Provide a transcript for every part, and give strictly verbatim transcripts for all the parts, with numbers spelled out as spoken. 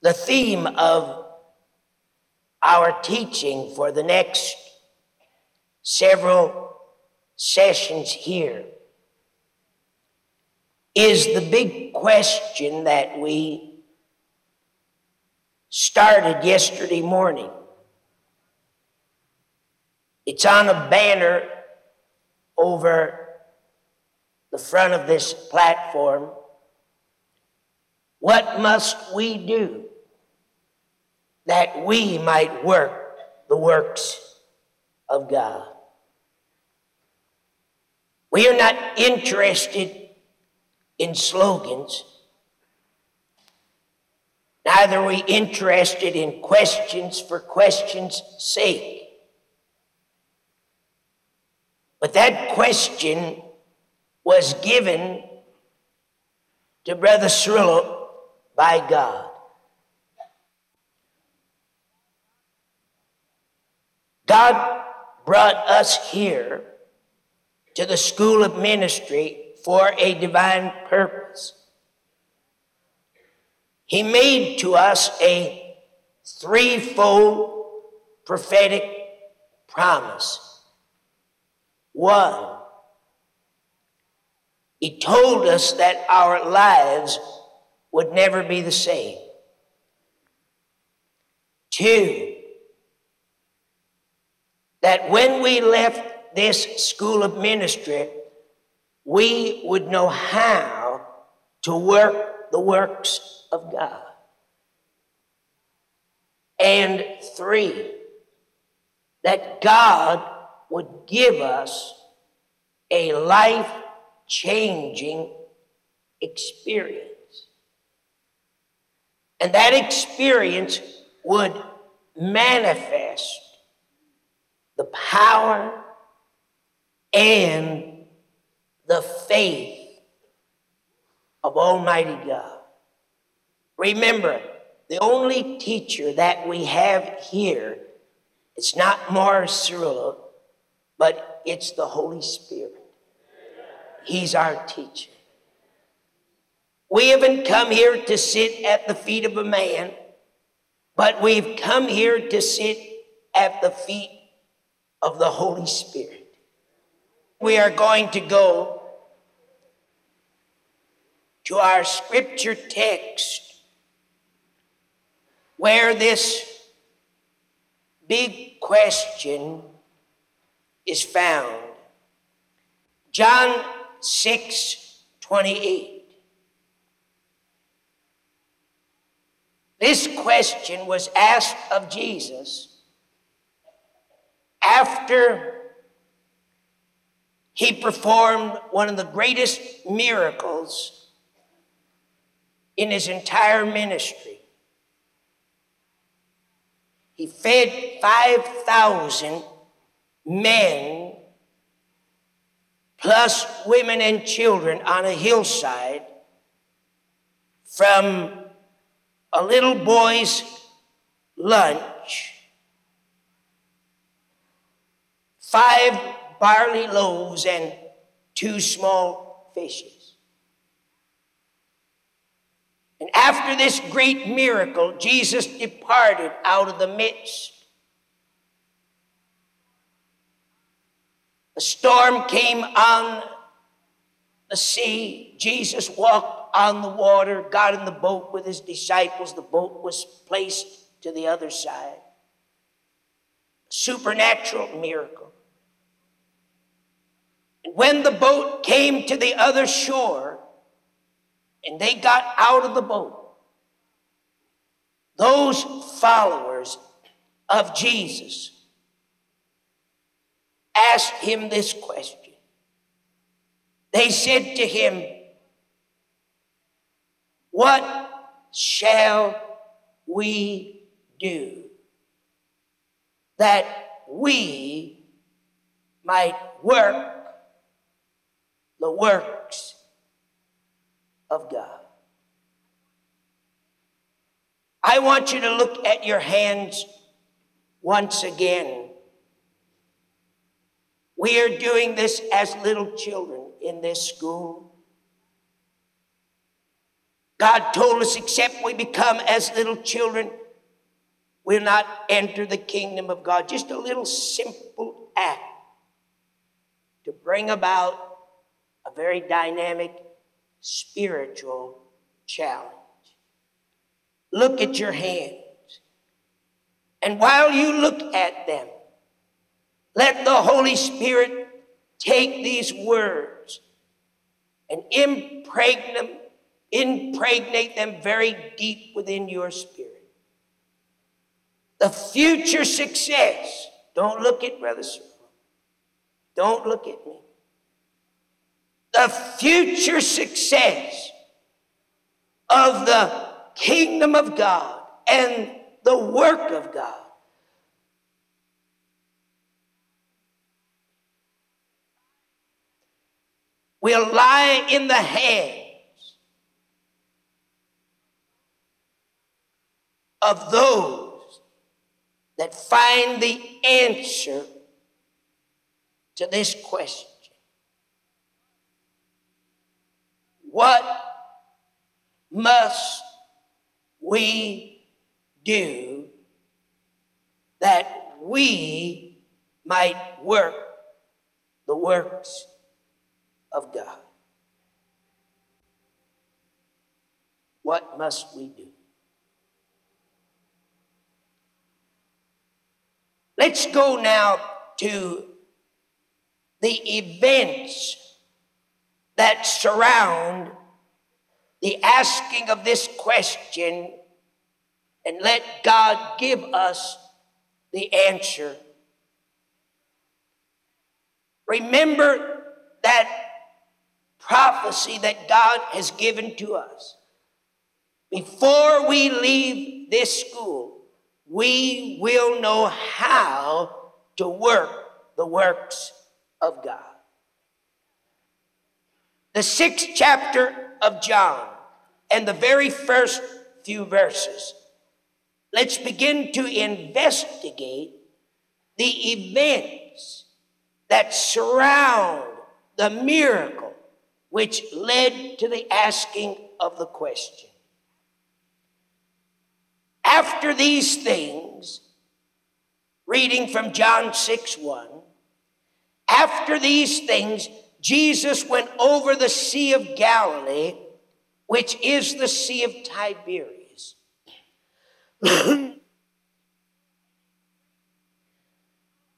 the theme of our teaching for the next several sessions here is the big question that we started yesterday morning. It's on a banner over the front of this platform. What must we do that we might work the works of God? We are not interested in slogans. Neither are we interested in questions for questions' sake. But that question was given to Brother Strullo by God. God brought us here to the School of Ministry for a divine purpose. He made to us a threefold prophetic promise. One, he told us that our lives would never be the same. Two, that when we left this School of Ministry, we would know how to work the works of God. And three, that God would give us a life-changing experience. And that experience would manifest the power and the faith of Almighty God. Remember, the only teacher that we have here is not Mars Ruhl, but it's the Holy Spirit. He's our teacher. We haven't come here to sit at the feet of a man, but we've come here to sit at the feet of the Holy Spirit. We are going to go to our scripture text where this big question is found. John six twenty-eight. This question was asked of Jesus after he performed one of the greatest miracles in his entire ministry. He fed five thousand men plus women and children on a hillside, from a little boy's lunch, five barley loaves and two small fishes. And after this great miracle, Jesus departed out of the midst. A storm came on the sea. Jesus walked on the water, got in the boat with his disciples. The boat was placed to the other side. Supernatural miracle. And when the boat came to the other shore, and they got out of the boat, those followers of Jesus asked him this question. They said to him, "What shall we do that we might work the works of God?" I want you to look at your hands once again. We are doing this as little children in this school. God told us, except we become as little children, we'll not enter the kingdom of God. Just a little simple act to bring about a very dynamic spiritual challenge. Look at your hands, and while you look at them, let the Holy Spirit take these words and impregnate them, impregnate them very deep within your spirit. The future success, don't look at Brother Strullo, don't look at me. The future success of the kingdom of God and the work of God will lie in the hands of those that find the answer to this question. What must we do that we might work the works of God? What must we do? Let's go now to the events that surround the asking of this question, and let God give us the answer. Remember that prophecy that God has given to us. Before we leave this school, we will know how to work the works of God. The sixth chapter of John and the very first few verses, let's begin to investigate the events that surround the miracle which led to the asking of the question. After these things, reading from John six one, after these things, Jesus went over the Sea of Galilee, which is the Sea of Tiberias. And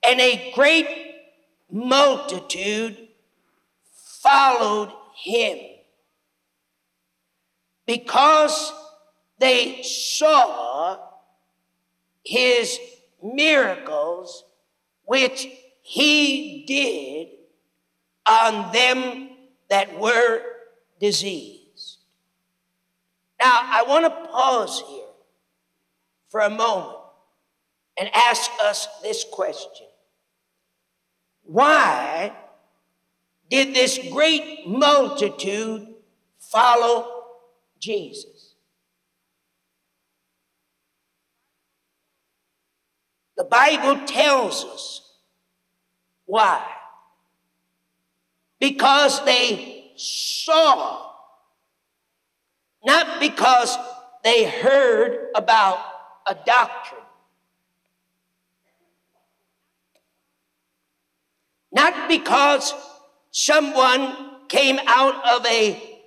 a great multitude followed him, because they saw his miracles which he did on them that were diseased. Now, I want to pause here for a moment and ask us this question. Why did this great multitude follow Jesus? The Bible tells us why. Because they saw, not because they heard about a doctrine, not because someone came out of a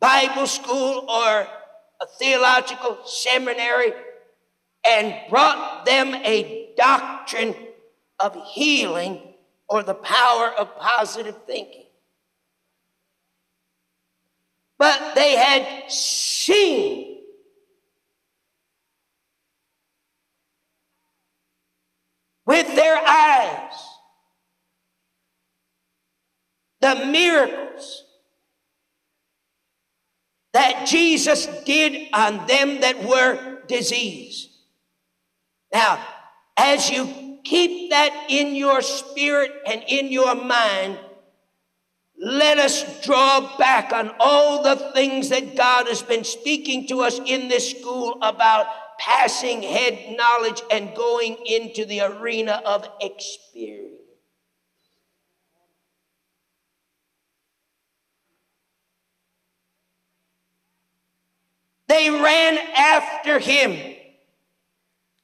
Bible school or a theological seminary and brought them a doctrine of healing or the power of positive thinking. But they had seen with their eyes the miracles that Jesus did on them that were diseased. Now, as you keep that in your spirit and in your mind, let us draw back on all the things that God has been speaking to us in this school about passing head knowledge and going into the arena of experience. They ran after him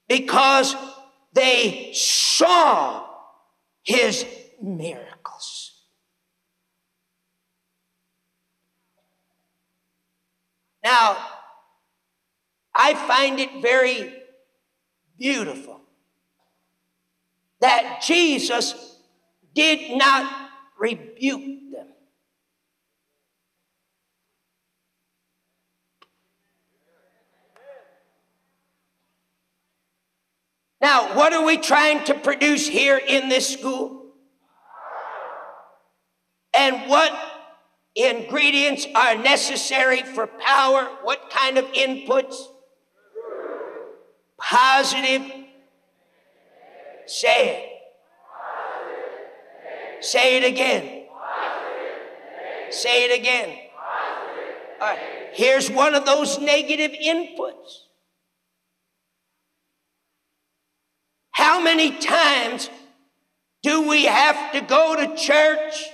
because they saw his miracles. Now, I find it very beautiful that Jesus did not rebuke them. Now, what are we trying to produce here in this school? And what ingredients are necessary for power? What kind of inputs? Positive. Say it. Say it again. Say it again. All right. Here's one of those negative inputs. How many times do we have to go to church?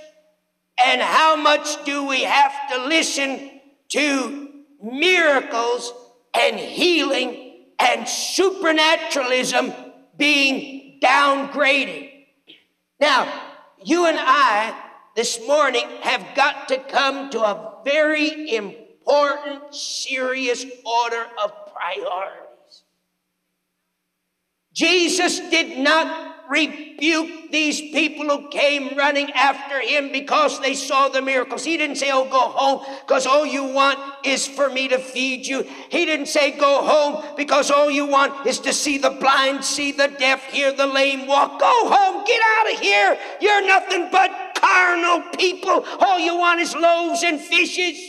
And how much do we have to listen to miracles and healing and supernaturalism being downgraded? Now, you and I this morning have got to come to a very important, serious order of priorities. Jesus did not rebuke these people who came running after him because they saw the miracles. He didn't say, oh, go home because all you want is for me to feed you. He didn't say, go home because all you want is to see the blind, see the deaf, hear the lame walk. Go home, get out of here. You're nothing but carnal people. All you want is loaves and fishes.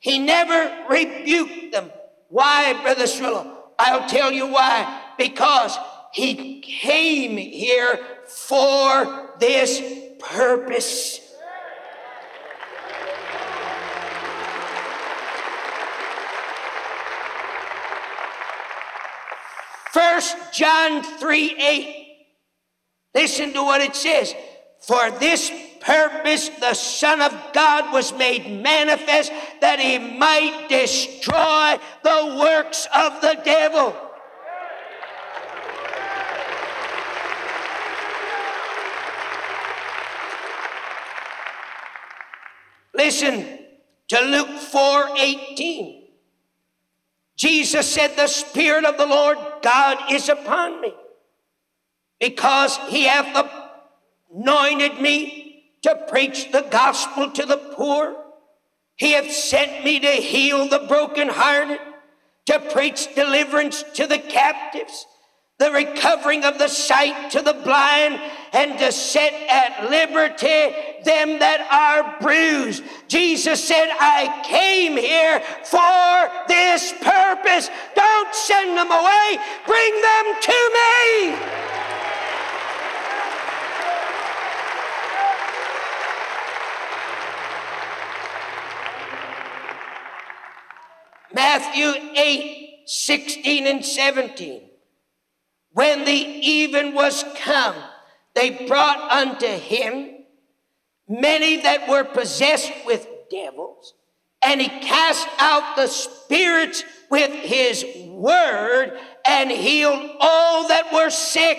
He never rebuked them. Why, Brother Shrillup? I'll tell you why. Because he came here for this purpose. First John three eight. Listen to what it says. For this purpose the Son of God was made manifest, that he might destroy the works of the devil. Listen to Luke four eighteen. Jesus said, the Spirit of the Lord God is upon me, because he hath anointed me to preach the gospel to the poor. He hath sent me to heal the brokenhearted, to preach deliverance to the captives, the recovering of the sight to the blind, and to set at liberty them that are bruised. Jesus said, I came here for this purpose. Don't send them away. Bring them to me. Matthew eight sixteen and seventeen. When the even was come, they brought unto him many that were possessed with devils, and he cast out the spirits with his word, and healed all that were sick,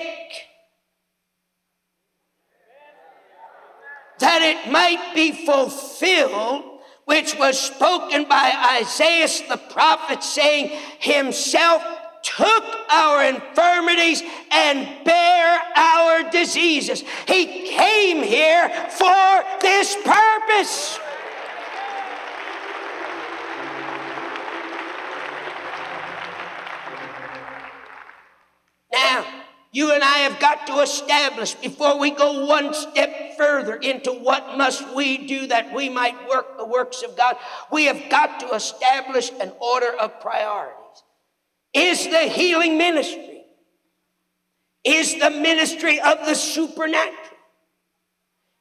that it might be fulfilled which was spoken by Isaiah the prophet, saying, himself took our infirmities and bare our diseases. He came here for this purpose. Now, you and I have got to establish, before we go one step further into what must we do that we might work the works of God, we have got to establish an order of priorities. Is the healing ministry? Is the ministry of the supernatural?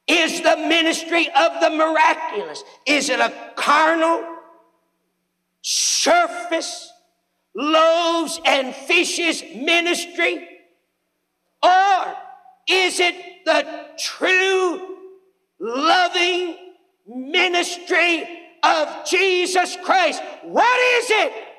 Is the ministry of the miraculous? Is it a carnal, surface, loaves and fishes ministry? Or is it the true, loving ministry of Jesus Christ. What is it?